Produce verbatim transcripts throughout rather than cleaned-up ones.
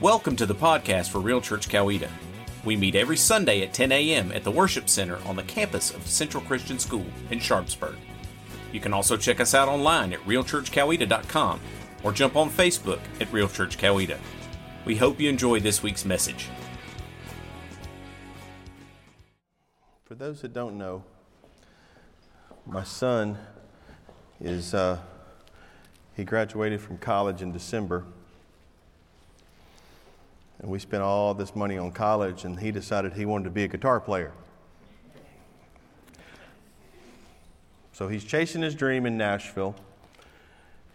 Welcome to the podcast for Real Church Coweta. We meet every Sunday at ten a.m. at the Worship Center on the campus of Central Christian School in Sharpsburg. You can also check us out online at real church coweta dot com or jump on Facebook at Real Church Coweta. We hope you enjoy this week's message. For those that don't know, my son is, uh, he graduated from college in December. And we spent all this money on college, and he decided he wanted to be a guitar player. So he's chasing his dream in Nashville,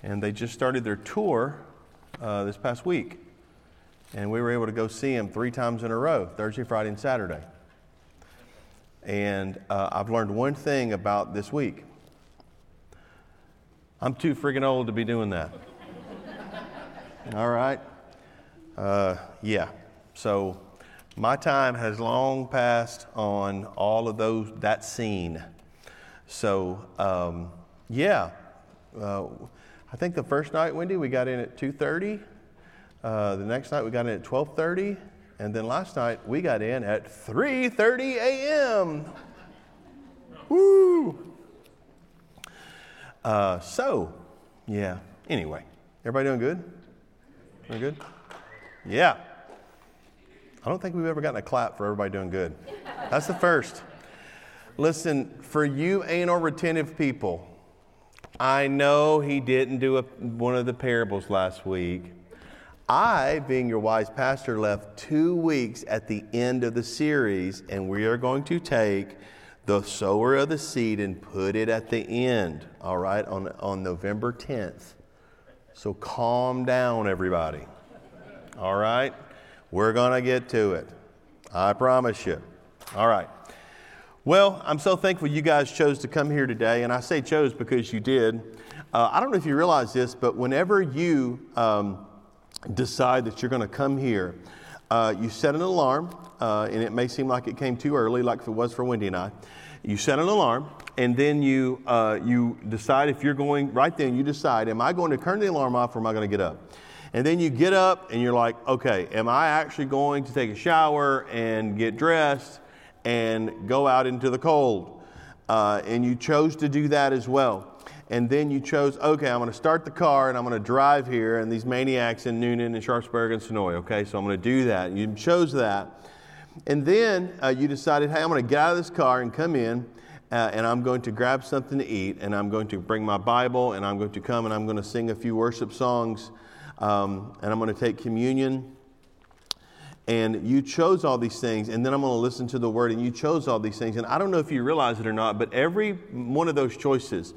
and they just started their tour uh, this past week. And we were able to go see him three times in a row, Thursday, Friday, and Saturday. And uh, I've learned one thing about this week. I'm too friggin' old to be doing that. All right? Uh, yeah, so my time has long passed on all of those, that scene. So, um, yeah, uh, I think the first night, Wendy, we got in at two thirty. Uh, the next night we got in at twelve thirty. And then last night we got in at three thirty a.m. Woo! Uh, so, yeah, anyway, everybody doing good? Doing good? Yeah. I don't think we've ever gotten a clap for everybody doing good. That's the first. Listen, for you anal retentive people, I know he didn't do a, one of the parables last week. I, being your wise pastor, left two weeks at the end of the series, and we are going to take the sower of the seed and put it at the end, all right, on, on November tenth. So calm down, everybody. All right, we're going to get to it. I promise you. All right. Well, I'm so thankful you guys chose to come here today, and I say chose because you did. Uh, I don't know if you realize this, but whenever you um, decide that you're going to come here, uh, you set an alarm, uh, and it may seem like it came too early, like it was for Wendy and I. You set an alarm, and then you uh, you decide if you're going, right then you decide, am I going to turn the alarm off or am I going to get up? And then you get up and you're like, okay, am I actually going to take a shower and get dressed and go out into the cold? Uh, and you chose to do that as well. And then you chose, okay, I'm going to start the car and I'm going to drive here and these maniacs in Noonan and Sharpsburg and Sonoy, okay, so I'm going to do that. You chose that. And then uh, you decided, hey, I'm going to get out of this car and come in. Uh, and I'm going to grab something to eat and I'm going to bring my Bible and I'm going to come and I'm going to sing a few worship songs. Um, and I'm going to take communion, and you chose all these things, and then I'm going to listen to the word, and you chose all these things. And I don't know if you realize it or not, but every one of those choices,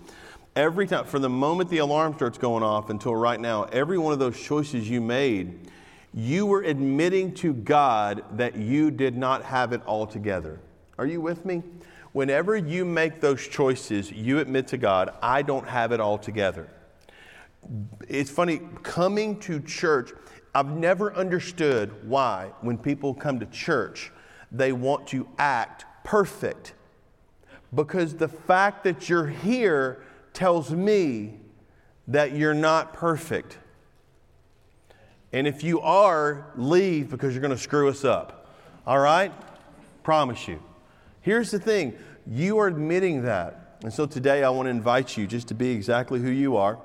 every time, from the moment the alarm starts going off until right now, every one of those choices you made, you were admitting to God that you did not have it all together. Are you with me? Whenever you make those choices, you admit to God, I don't have it all together. It's funny, coming to church, I've never understood why when people come to church, they want to act perfect. Because the fact that you're here tells me that you're not perfect. And if you are, leave because you're going to screw us up. All right? Promise you. Here's the thing. You are admitting that. And so today I want to invite you just to be exactly who you are.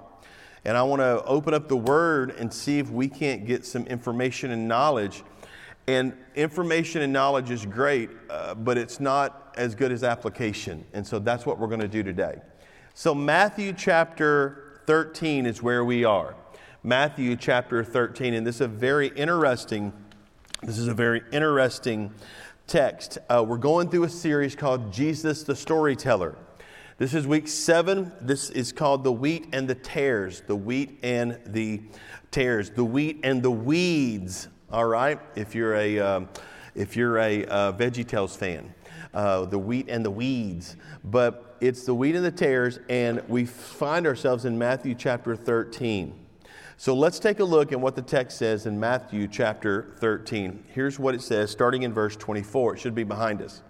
And I want to open up the Word and see if we can't get some information and knowledge. And information and knowledge is great, uh, but it's not as good as application. And so that's what we're going to do today. So Matthew chapter thirteen is where we are. Matthew chapter thirteen, and this is a very interesting, this is a very interesting text. Uh, we're going through a series called Jesus the Storyteller. This is week seven. This is called the wheat and the tares, the wheat and the tares, the wheat and the weeds. All right, if you're a um, if you're a uh, VeggieTales fan, uh, the wheat and the weeds. But it's the wheat and the tares, and we find ourselves in Matthew chapter thirteen. So let's take a look at what the text says in Matthew chapter thirteen. Here's what it says, starting in verse twenty-four. It should be behind us.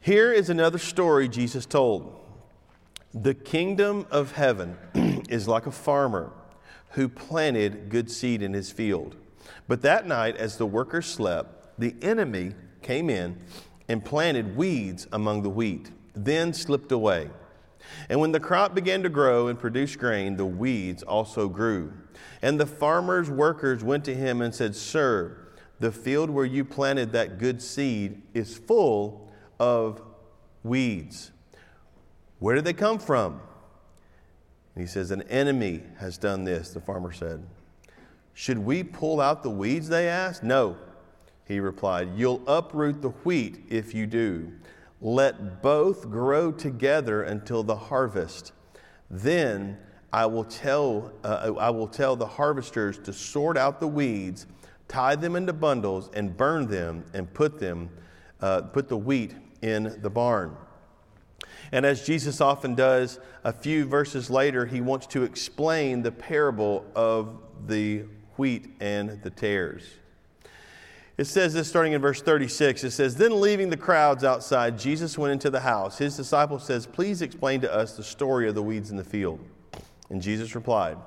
Here is another story Jesus told. The kingdom of heaven is like a farmer who planted good seed in his field. But that night, as the workers slept, the enemy came in and planted weeds among the wheat, then slipped away. And when the crop began to grow and produce grain, the weeds also grew. And the farmer's workers went to him and said, Sir, the field where you planted that good seed is full of weeds. Where did they come from? And he says, an enemy has done this, the farmer said. Should we pull out the weeds, they asked? No, he replied. You'll uproot the wheat if you do. Let both grow together until the harvest. Then I will tell, uh, I will tell the harvesters to sort out the weeds, tie them into bundles, and burn them, and put them, uh, put the wheat in the barn. And as Jesus often does, a few verses later, he wants to explain the parable of the wheat and the tares. It says this starting in verse thirty-six. It says, Then leaving the crowds outside, Jesus went into the house. His disciples says, Please explain to us the story of the weeds in the field. And Jesus replied,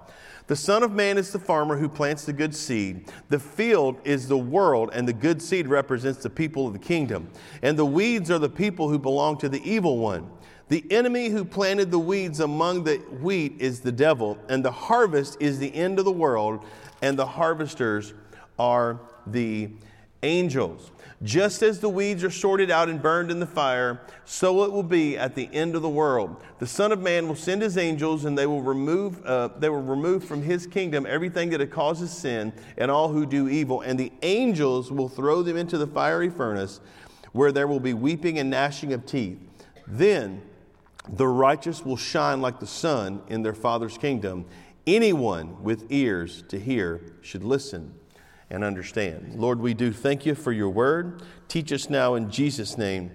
The Son of Man is the farmer who plants the good seed. The field is the world, and the good seed represents the people of the kingdom. And the weeds are the people who belong to the evil one. The enemy who planted the weeds among the wheat is the devil, and the harvest is the end of the world, and the harvesters are the angels. Just as the weeds are sorted out and burned in the fire, so it will be at the end of the world. The Son of Man will send his angels, and they will remove uh, they will remove from his kingdom everything that causes sin and all who do evil. And the angels will throw them into the fiery furnace, where there will be weeping and gnashing of teeth. Then the righteous will shine like the sun in their Father's kingdom. Anyone with ears to hear should listen and understand. Lord, we do thank you for your word. Teach us now in Jesus' name.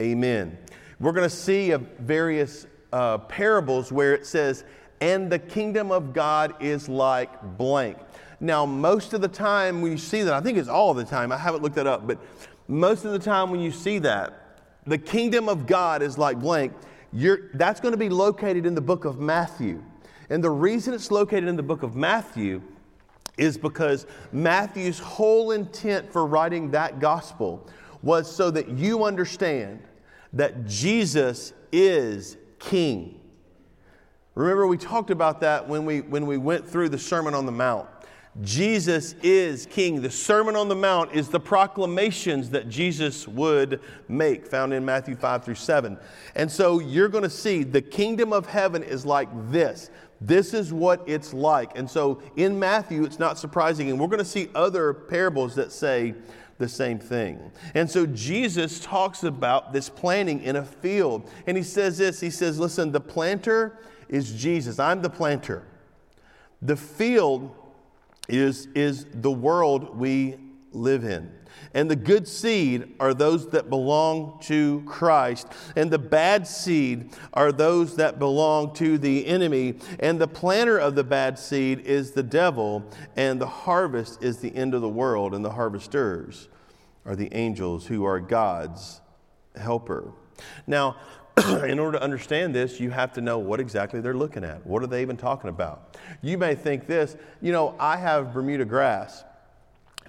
Amen. We're going to see various uh, parables where it says, and the kingdom of God is like blank. Now, most of the time when you see that, I think it's all the time, I haven't looked that up, but most of the time when you see that, the kingdom of God is like blank, you're, that's going to be located in the book of Matthew. And the reason it's located in the book of Matthew is because Matthew's whole intent for writing that gospel was so that you understand that Jesus is King. Remember, we talked about that when we when we went through the Sermon on the Mount. Jesus is King. The Sermon on the Mount is the proclamations that Jesus would make, found in Matthew five through seven. And so you're going to see the kingdom of heaven is like this. This is what it's like. And so in Matthew, it's not surprising. And we're going to see other parables that say the same thing. And so Jesus talks about this planting in a field. And he says this, he says, listen, the planter is Jesus. I'm the planter. The field is, is the world we live in. And the good seed are those that belong to Christ. And the bad seed are those that belong to the enemy. And the planter of the bad seed is the devil. And the harvest is the end of the world. And the harvesters are the angels who are God's helper. Now, in order to understand this, you have to know what exactly they're looking at. What are they even talking about? You may think this, you know, I have Bermuda grass,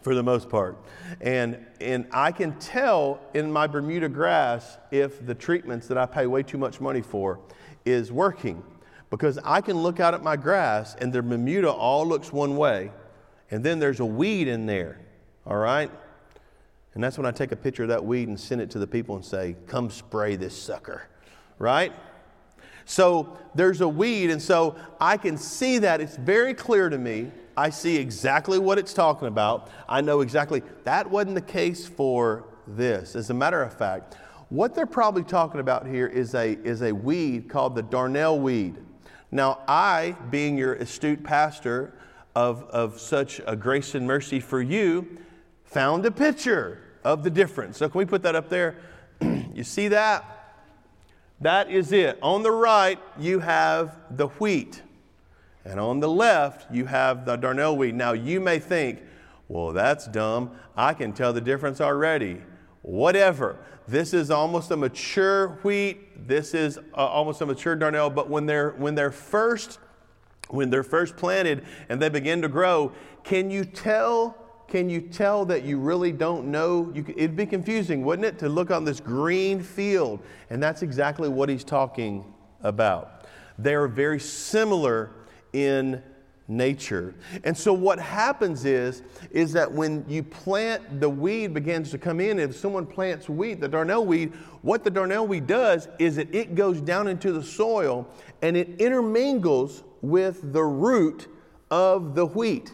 for the most part. And and I can tell in my Bermuda grass if the treatments that I pay way too much money for is working. Because I can look out at my grass and the Bermuda all looks one way. And then there's a weed in there. All right? And that's when I take a picture of that weed and send it to the people and say, come spray this sucker. Right? So there's a weed. And so I can see that. It's very clear to me. I see exactly what it's talking about. I know exactly that wasn't the case for this. As a matter of fact, what they're probably talking about here is a is a weed called the Darnel weed. Now, I, being your astute pastor of, of such a grace and mercy for you, found a picture of the difference. So can we put that up there? You see that? That is it. On the right, you have the wheat. And on the left, you have the darnel weed. Now, you may think, well, that's dumb. I can tell the difference already. Whatever. This is almost a mature wheat. This is uh, almost a mature darnel. But when they're, when they're first when they're first planted and they begin to grow, can you tell Can you tell that you really don't know? You, it'd be confusing, wouldn't it, to look on this green field? And that's exactly what he's talking about. They are very similar in nature. And so what happens is, is that when you plant, the weed begins to come in. If someone plants wheat, the darnel weed, what the darnel weed does is that it goes down into the soil and it intermingles with the root of the wheat.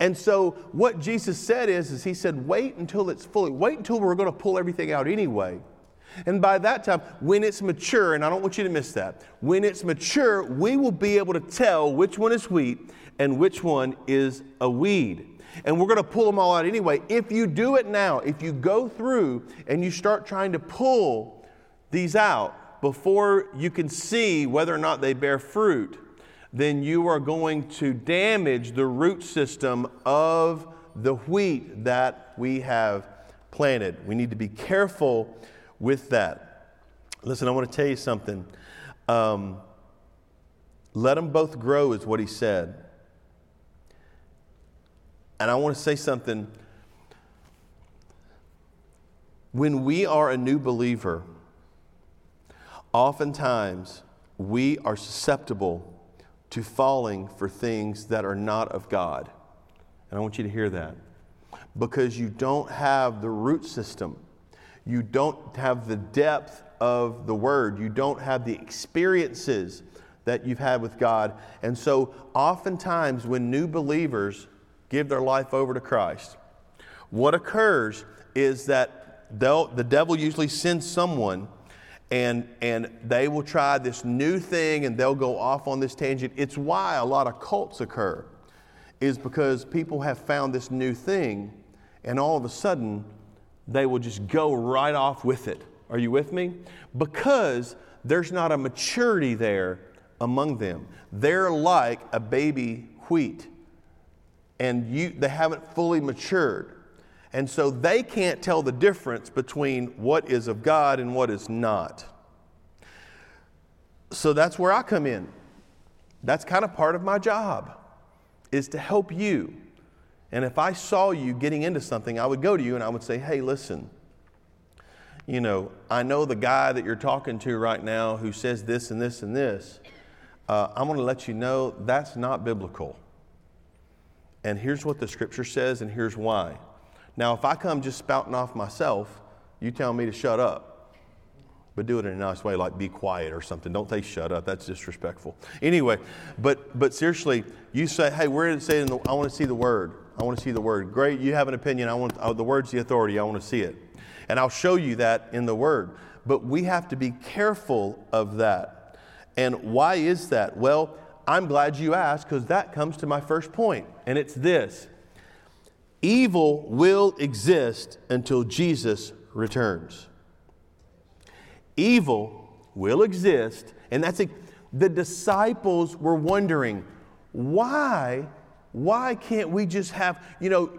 And so what Jesus said is, is he said, wait until it's fully, wait until we're going to pull everything out anyway. And by that time, when it's mature, and I don't want you to miss that, when it's mature, we will be able to tell which one is wheat and which one is a weed. And we're going to pull them all out anyway. If you do it now, if you go through and you start trying to pull these out before you can see whether or not they bear fruit, then you are going to damage the root system of the wheat that we have planted. We need to be careful with that. Listen, I want to tell you something. Um, let them both grow is what he said. And I want to say something. When we are a new believer, oftentimes we are susceptible to falling for things that are not of God. And I want you to hear that. Because you don't have the root system. You don't have the depth of the Word. You don't have the experiences that you've had with God. And so oftentimes when new believers give their life over to Christ, what occurs is that the devil usually sends someone And and they will try this new thing and they'll go off on this tangent. It's why a lot of cults occur, is because people have found this new thing and all of a sudden they will just go right off with it. Are you with me? Because there's not a maturity there among them. They're like a baby wheat and you they haven't fully matured. And so they can't tell the difference between what is of God and what is not. So that's where I come in. That's kind of part of my job, is to help you. And if I saw you getting into something, I would go to you and I would say, hey, listen, you know, I know the guy that you're talking to right now who says this and this and this. Uh, I'm going to let you know that's not biblical. And here's what the scripture says and here's why. Now, if I come just spouting off myself, you tell me to shut up. But do it in a nice way, like be quiet or something. Don't say shut up. That's disrespectful. Anyway, but but seriously, you say, hey, we're going to say, in the, I want to see the Word. I want to see the Word. Great, you have an opinion. I want oh, the Word's the authority. I want to see it. And I'll show you that in the Word. But we have to be careful of that. And why is that? Well, I'm glad you asked, because that comes to my first point, and it's this. Evil will exist until Jesus returns. Evil will exist. And that's it. The disciples were wondering, why, why can't we just have, you know,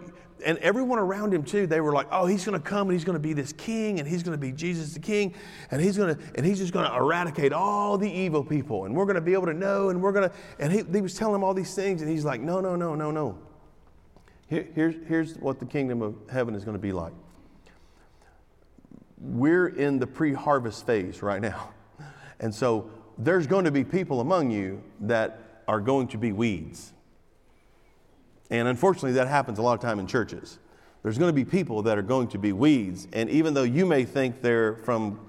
and everyone around him too, they were like, oh, he's going to come and he's going to be this king and he's going to be Jesus the king and he's going to, and he's just going to eradicate all the evil people and we're going to be able to know and we're going to, and he, he was telling them all these things and he's like, no, no, no, no, no. Here, here's, here's what the kingdom of heaven is going to be like. We're in the pre-harvest phase right now. And so there's going to be people among you that are going to be weeds. And unfortunately, that happens a lot of time in churches. There's going to be people that are going to be weeds. And even though you may think they're from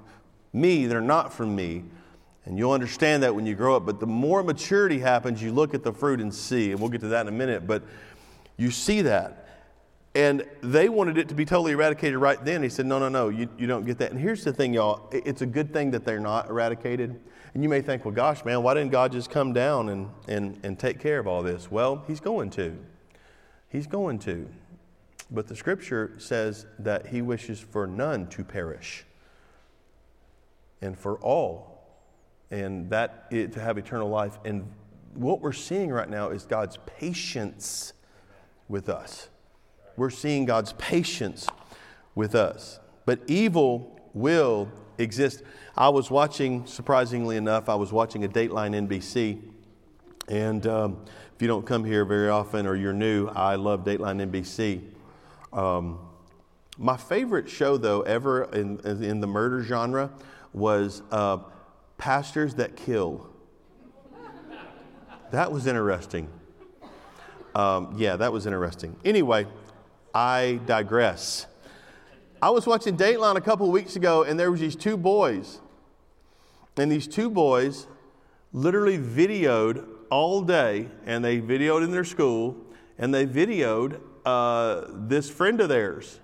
me, they're not from me. And you'll understand that when you grow up. But the more maturity happens, you look at the fruit and see. And we'll get to that in a minute. But you see that. And they wanted it to be totally eradicated right then. He said, no, no, no, you, you don't get that. And here's the thing, y'all. It's a good thing that they're not eradicated. And you may think, well, gosh, man, why didn't God just come down and, and, and take care of all this? Well, he's going to. He's going to. But the scripture says that he wishes for none to perish. And for all. And that it, to have eternal life. And what we're seeing right now is God's patience with us. We're seeing God's patience with us. But evil will exist. I was watching, surprisingly enough, I was watching a Dateline N B C And um, if you don't come here very often or you're new, I love Dateline N B C. Um, my favorite show, though, ever in, in the murder genre was uh, Pastors That Kill. That was interesting. Um, yeah, that was interesting. Anyway, I digress. I was watching Dateline a couple of weeks ago, and there was these two boys. And these two boys literally videoed all day, and they videoed in their school, and they videoed uh, this friend of theirs.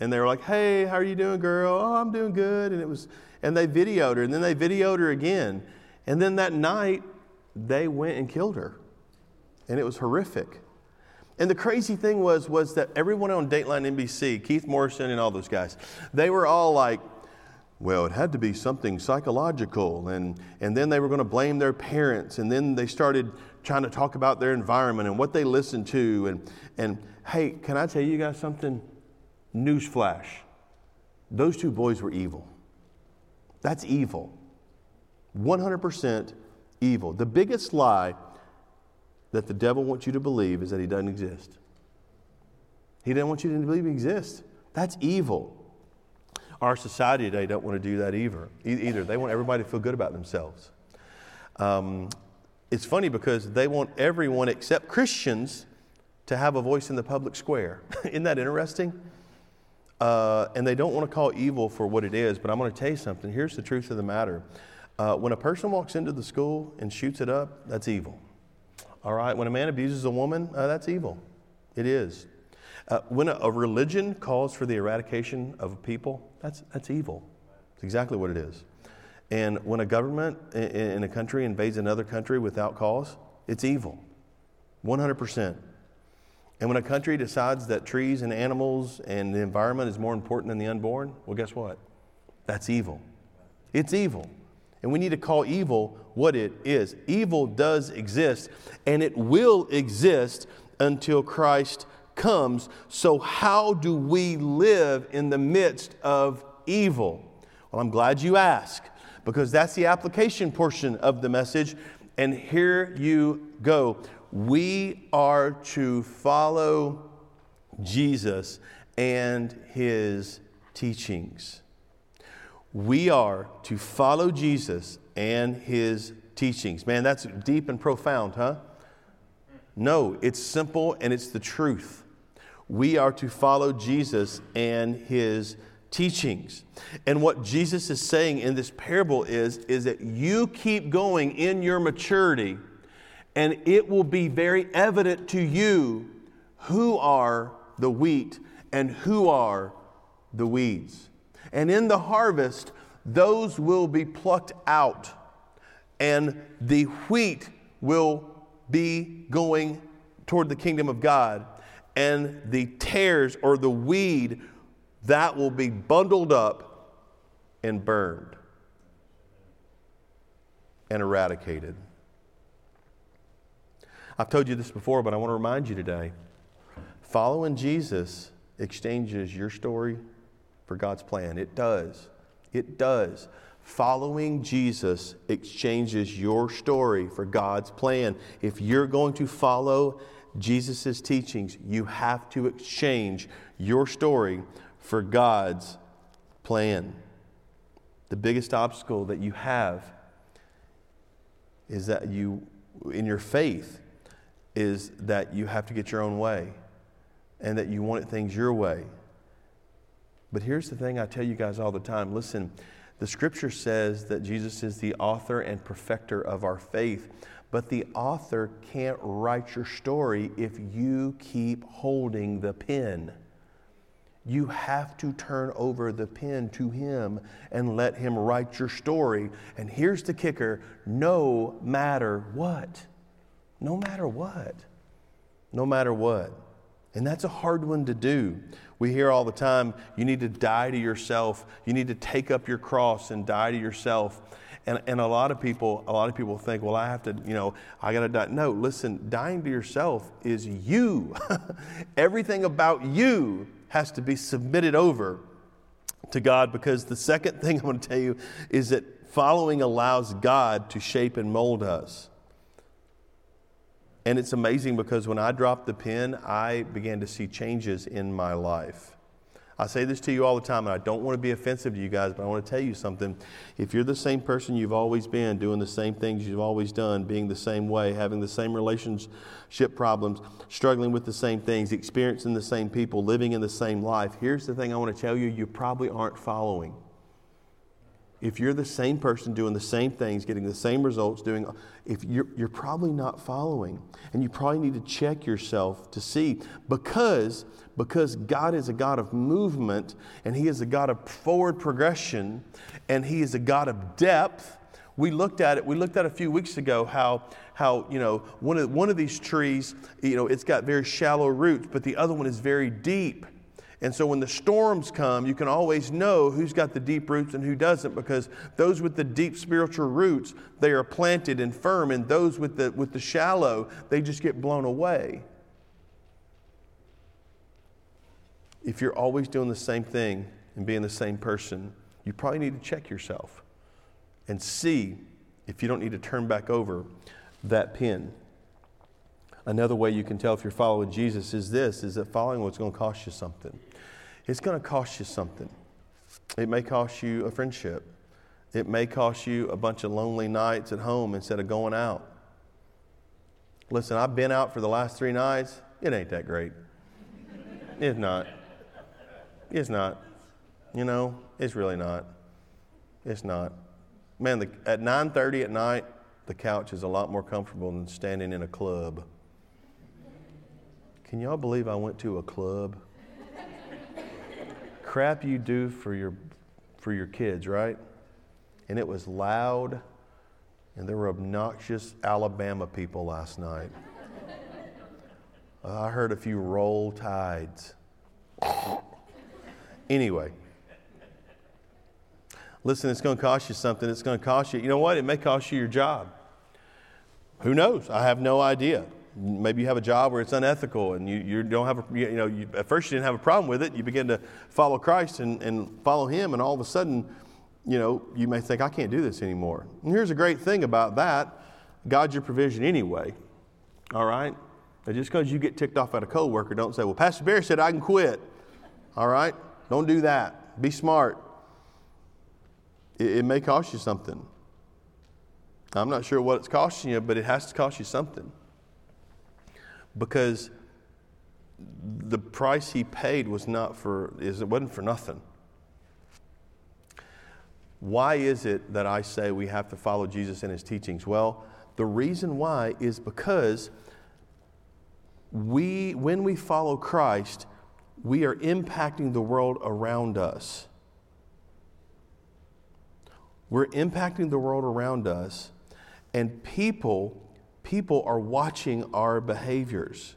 And they were like, hey, how are you doing, girl? Oh, I'm doing good. And it was, and they videoed her, and then they videoed her again. And then that night, they went and killed her. And it was horrific. And the crazy thing was, was that everyone on Dateline N B C, Keith Morrison and all those guys, they were all like, well, it had to be something psychological, and, and then they were going to blame their parents, and then they started trying to talk about their environment and what they listened to, and, and hey, can I tell you guys something? Newsflash. Those two boys were evil. That's evil. one hundred percent evil. The biggest lie that the devil wants you to believe is that he doesn't exist. He doesn't want you to believe he exists. That's evil. Our society today don't want to do that either. Either they want everybody to feel good about themselves. Um, it's funny because they want everyone except Christians to have a voice in the public square. Isn't that interesting? Uh, and they don't want to call evil for what it is. But I'm going to tell you something. Here's the truth of the matter: uh, when a person walks into the school and shoots it up, that's evil. All right. When a man abuses a woman, uh, that's evil. It is. Uh, when a, a religion calls for the eradication of a people, that's that's evil. It's exactly what it is. And when a government in, in a country invades another country without cause, it's evil, one hundred percent. And when a country decides that trees and animals and the environment is more important than the unborn, well, guess what? That's evil. It's evil. And we need to call evil what it is. Evil does exist, and it will exist until Christ comes. So how do we live in the midst of evil? Well, I'm glad you asked, because that's the application portion of the message. And here you go. We are to follow Jesus and his teachings. We are to follow Jesus and his teachings. Man, that's deep and profound, huh? No, it's simple and it's the truth. We are to follow Jesus and his teachings. And what Jesus is saying in this parable is, is that you keep going in your maturity, and it will be very evident to you who are the wheat and who are the weeds. And in the harvest, those will be plucked out, and the wheat will be going toward the kingdom of God. And the tares, or the weed, that will be bundled up and burned and eradicated. I've told you this before, but I want to remind you today. Following Jesus exchanges your story for God's plan. It does. It does. Following Jesus exchanges your story for God's plan. If you're going to follow Jesus' teachings, you have to exchange your story for God's plan. The biggest obstacle that you have is that you, in your faith, is that you have to get your own way and that you want things your way. But here's the thing I tell you guys all the time. Listen, the scripture says that Jesus is the author and perfecter of our faith. But the author can't write your story if you keep holding the pen. You have to turn over the pen to him and let him write your story. And here's the kicker: no matter what. No matter what. No matter what. And that's a hard one to do. We hear all the time, you need to die to yourself. You need to take up your cross and die to yourself. And and a lot of people, a lot of people think, well, I have to, you know, I got to die. No, listen, dying to yourself is you. Everything about you has to be submitted over to God, because the second thing I'm going to tell you is that following allows God to shape and mold us. And it's amazing because when I dropped the pen, I began to see changes in my life. I say this to you all the time, and I don't want to be offensive to you guys, but I want to tell you something. If you're the same person you've always been, doing the same things you've always done, being the same way, having the same relationship problems, struggling with the same things, experiencing the same people, living in the same life, here's the thing I want to tell you, you probably aren't following. If you're the same person doing the same things, getting the same results, doing, if you're, you're probably not following, and you probably need to check yourself to see, because, because God is a God of movement, and He is a God of forward progression, and He is a God of depth. We looked at it. We looked at a few weeks ago how how you know one of one of these trees, you know, it's got very shallow roots, but the other one is very deep. And so when the storms come, you can always know who's got the deep roots and who doesn't, because those with the deep spiritual roots, they are planted and firm, and those with the with the shallow, they just get blown away. If you're always doing the same thing and being the same person, you probably need to check yourself and see if you don't need to turn back over that pen. Another way you can tell if you're following Jesus is this, is that following what's going to cost you something. It's going to cost you something. It may cost you a friendship. It may cost you a bunch of lonely nights at home instead of going out. Listen, I've been out for the last three nights. It ain't that great. It's not. It's not. You know, it's really not. It's not. Man, the, at nine thirty at night, the couch is a lot more comfortable than standing in a club. Can y'all believe I went to a club? Crap you do for your for your kids, right? And it was loud, and there were obnoxious Alabama people last night. I heard a few roll tides. Anyway. Listen, it's going to cost you something. It's going to cost you. You know what? It may cost you your job. Who knows? I have no idea. Maybe you have a job where it's unethical, and you, you don't have a, you know, you, at first you didn't have a problem with it. You begin to follow Christ and, and follow Him, and all of a sudden, you know, you may think, I can't do this anymore. And here's a great thing about that. God's your provision anyway. All right? Now just because you get ticked off at a coworker, don't say, well, Pastor Barry said I can quit. All right? Don't do that. Be smart. It, it may cost you something. I'm not sure what it's costing you, but it has to cost you something. Because the price He paid was not for, is it wasn't for nothing. Why is it that I say we have to follow Jesus and His teachings? Well, the reason why is because we, when we follow Christ, we are impacting the world around us. We're impacting the world around us, and people People are watching our behaviors.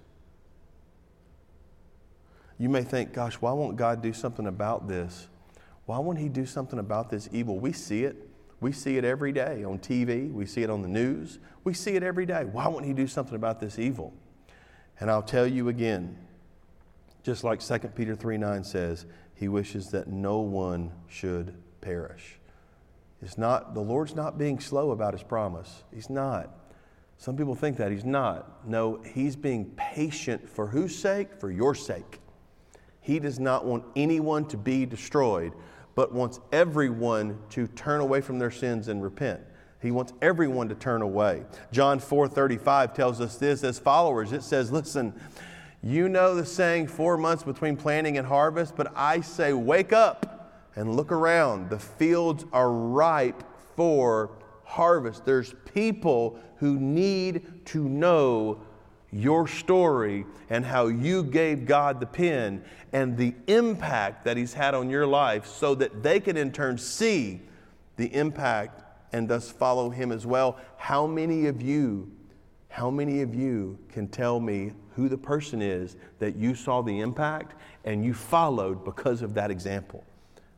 You may think, gosh, why won't God do something about this? Why won't He do something about this evil? We see it. We see it every day on T V. We see it on the news. We see it every day. Why won't He do something about this evil? And I'll tell you again, just like Second Peter three nine says, He wishes that no one should perish. It's not, the Lord's not being slow about His promise. He's not. Some people think that. He's not. No, He's being patient for whose sake? For your sake. He does not want anyone to be destroyed, but wants everyone to turn away from their sins and repent. He wants everyone to turn away. John four thirty-five tells us this as followers. It says, listen, you know the saying, four months between planting and harvest, but I say, wake up and look around. The fields are ripe for harvest. There's people who need to know your story and how you gave God the pen and the impact that He's had on your life, so that they can in turn see the impact and thus follow Him as well. How many of you, how many of you can tell me who the person is that you saw the impact and you followed because of that example?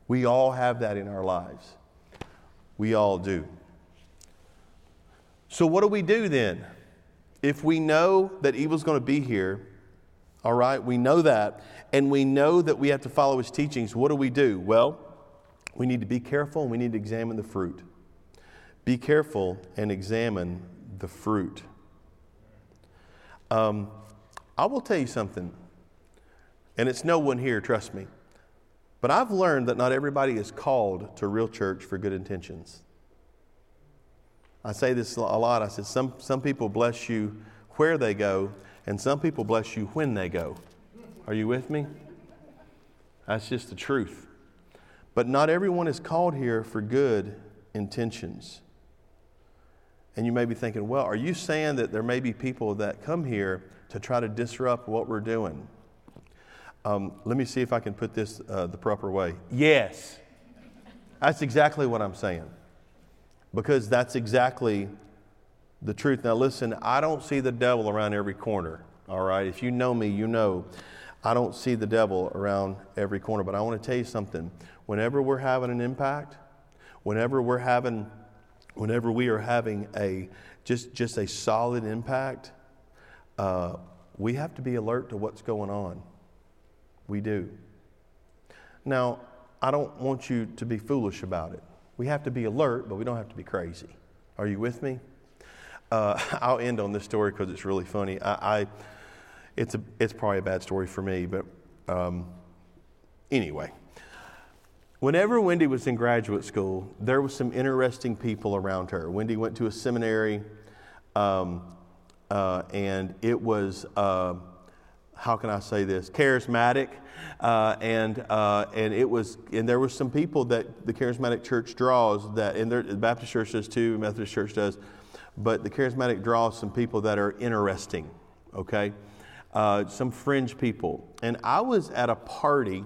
We all have that in our lives. We all do. So what do we do then? If we know that evil's going to be here, all right, we know that, and we know that we have to follow His teachings, what do we do? Well, we need to be careful and we need to examine the fruit. Be careful and examine the fruit. Um, I will tell you something, and it's no one here, trust me, but I've learned that not everybody is called to Real Church for good intentions. I say this a lot. I said some some people bless you where they go, and some people bless you when they go. Are you with me? That's just the truth. But not everyone is called here for good intentions. And you may be thinking, well, are you saying that there may be people that come here to try to disrupt what we're doing? Um, let me see if I can put this uh, the proper way. Yes. That's exactly what I'm saying. Because that's exactly the truth. Now listen, I don't see the devil around every corner. All right? If you know me, you know I don't see the devil around every corner. But I want to tell you something. Whenever we're having an impact, whenever we're having, whenever we are having a just just a solid impact, uh, we have to be alert to what's going on. We do. Now, I don't want you to be foolish about it. We have to be alert, but we don't have to be crazy. Are you with me? Uh, I'll end on this story because it's really funny. I, I it's a, it's probably a bad story for me, but um, anyway. Whenever Wendy was in graduate school, there was some interesting people around her. Wendy went to a seminary, um, uh, and it was uh, how can I say this? Charismatic, uh, and uh, and it was, and there were some people that the charismatic church draws that, and the Baptist church does too, Methodist church does, but the charismatic draws some people that are interesting, okay, uh, some fringe people. And I was at a party,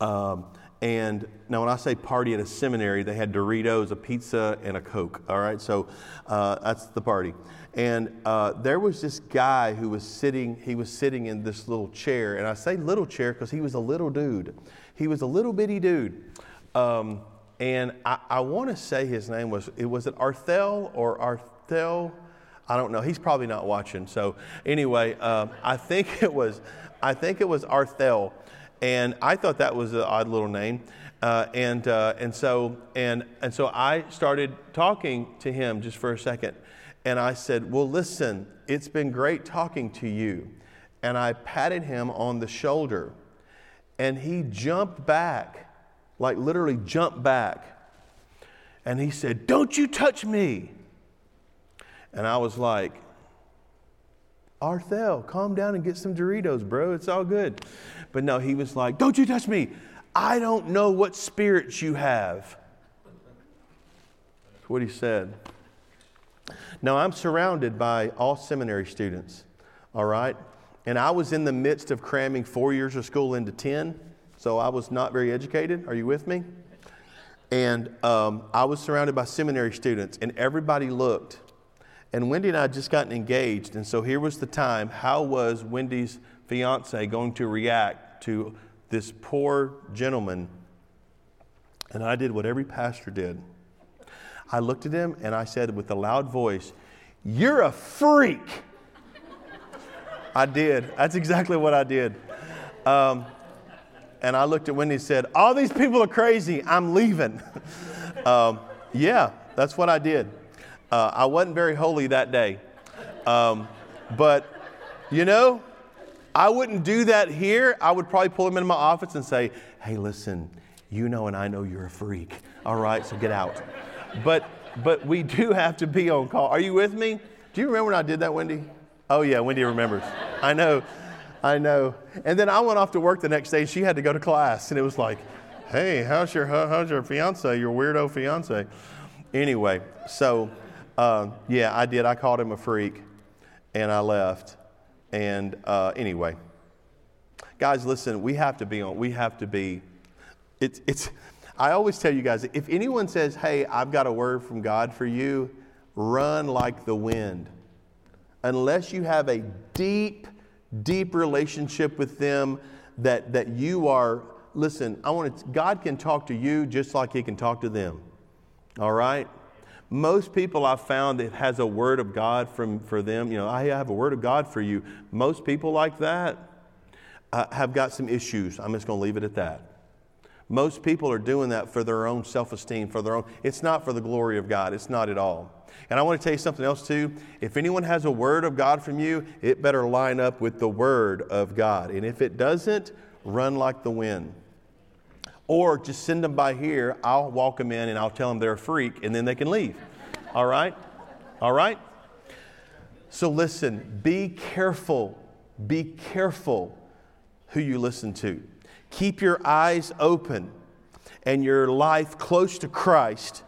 um, and now when I say party at a seminary, they had Doritos, a pizza, and a Coke. All right, so uh, that's the party. And uh, there was this guy who was sitting, he was sitting in this little chair. And I say little chair because he was a little dude. He was a little bitty dude. Um, and I, I want to say his name was, it was it Arthel or Arthel? I don't know. He's probably not watching. So anyway, uh, I think it was, I think it was Arthel. And I thought that was an odd little name. Uh, and uh, and so and and so I started talking to him just for a second. And I said, well, listen, it's been great talking to you. And I patted him on the shoulder. And he jumped back, like literally jumped back. And he said, don't you touch me. And I was like, Arthel, calm down and get some Doritos, bro. It's all good. But no, he was like, don't you touch me. I don't know what spirits you have. That's what he said. Now, I'm surrounded by all seminary students, all right? And I was in the midst of cramming four years of school into ten, so I was not very educated. Are you with me? And um, I was surrounded by seminary students, and everybody looked. And Wendy and I had just gotten engaged, and so here was the time. How was Wendy's fiancé going to react to this poor gentleman? And I did what every pastor did. I looked at him and I said with a loud voice, you're a freak. I did. That's exactly what I did. Um, and I looked at Wendy and said, all these people are crazy. I'm leaving. um, yeah, that's what I did. Uh, I wasn't very holy that day. Um, but, you know, I wouldn't do that here. I would probably pull him into my office and say, hey, listen, you know and I know you're a freak. All right, so get out. But but we do have to be on call. Are you with me? Do you remember when I did that, Wendy? Oh, yeah, Wendy remembers. I know. I know. And then I went off to work the next day. She had to go to class. And it was like, hey, how's your how's your fiancé, your weirdo fiancé? Anyway, so, uh, yeah, I did. I called him a freak, and I left. And uh, anyway, guys, listen, we have to be on. We have to be. It's it's. I always tell you guys, if anyone says, hey, I've got a word from God for you, run like the wind. Unless you have a deep, deep relationship with them that, that you are, listen, I want to, God can talk to you just like he can talk to them. All right? Most people I've found that has a word of God from for them, you know, I have a word of God for you. Most people like that uh, have got some issues. I'm just going to leave it at that. Most people are doing that for their own self-esteem, for their own. It's not for the glory of God. It's not at all. And I want to tell you something else too. If anyone has a word of God from you, it better line up with the word of God. And if it doesn't, run like the wind. Or just send them by here. I'll walk them in and I'll tell them they're a freak, and then they can leave. All right? All right? So listen, be careful. Be careful who you listen to. Keep your eyes open and your life close to Christ.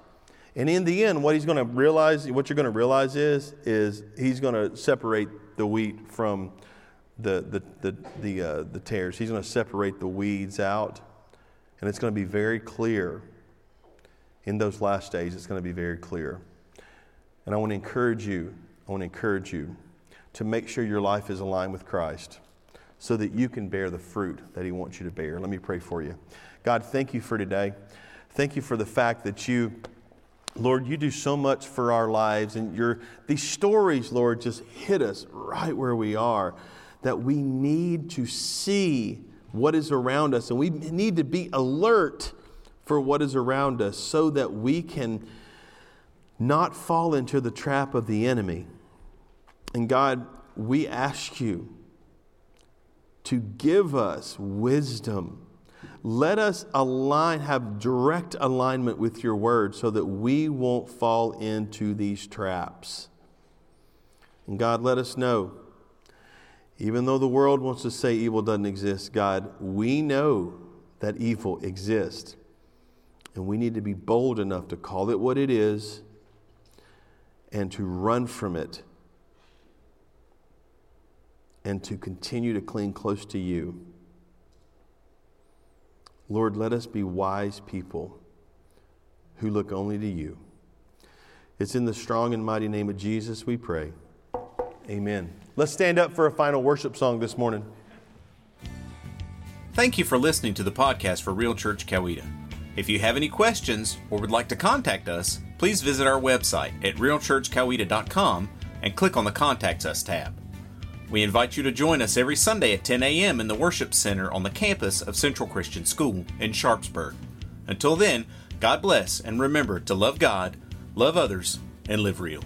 And in the end, what he's going to realize, what you're going to realize is, is he's going to separate the wheat from the the the the, uh, the tares. He's going to separate the weeds out, and it's going to be very clear. In those last days, it's going to be very clear. And I want to encourage you. I want to encourage you to make sure your life is aligned with Christ, so that you can bear the fruit that He wants you to bear. Let me pray for you. God, thank you for today. Thank you for the fact that you, Lord, you do so much for our lives, and your these stories, Lord, just hit us right where we are, that we need to see what is around us, and we need to be alert for what is around us so that we can not fall into the trap of the enemy. And God, we ask you to give us wisdom. Let us align, have direct alignment with your word so that we won't fall into these traps. And God, let us know, even though the world wants to say evil doesn't exist, God, we know that evil exists. And we need to be bold enough to call it what it is and to run from it, and to continue to cling close to you. Lord, let us be wise people who look only to you. It's in the strong and mighty name of Jesus we pray. Amen. Let's stand up for a final worship song this morning. Thank you for listening to the podcast for Real Church Coweta. If you have any questions or would like to contact us, please visit our website at real church coweta dot com and click on the Contact Us tab. We invite you to join us every Sunday at ten a.m. in the Worship Center on the campus of Central Christian School in Sharpsburg. Until then, God bless, and remember to love God, love others, and live real.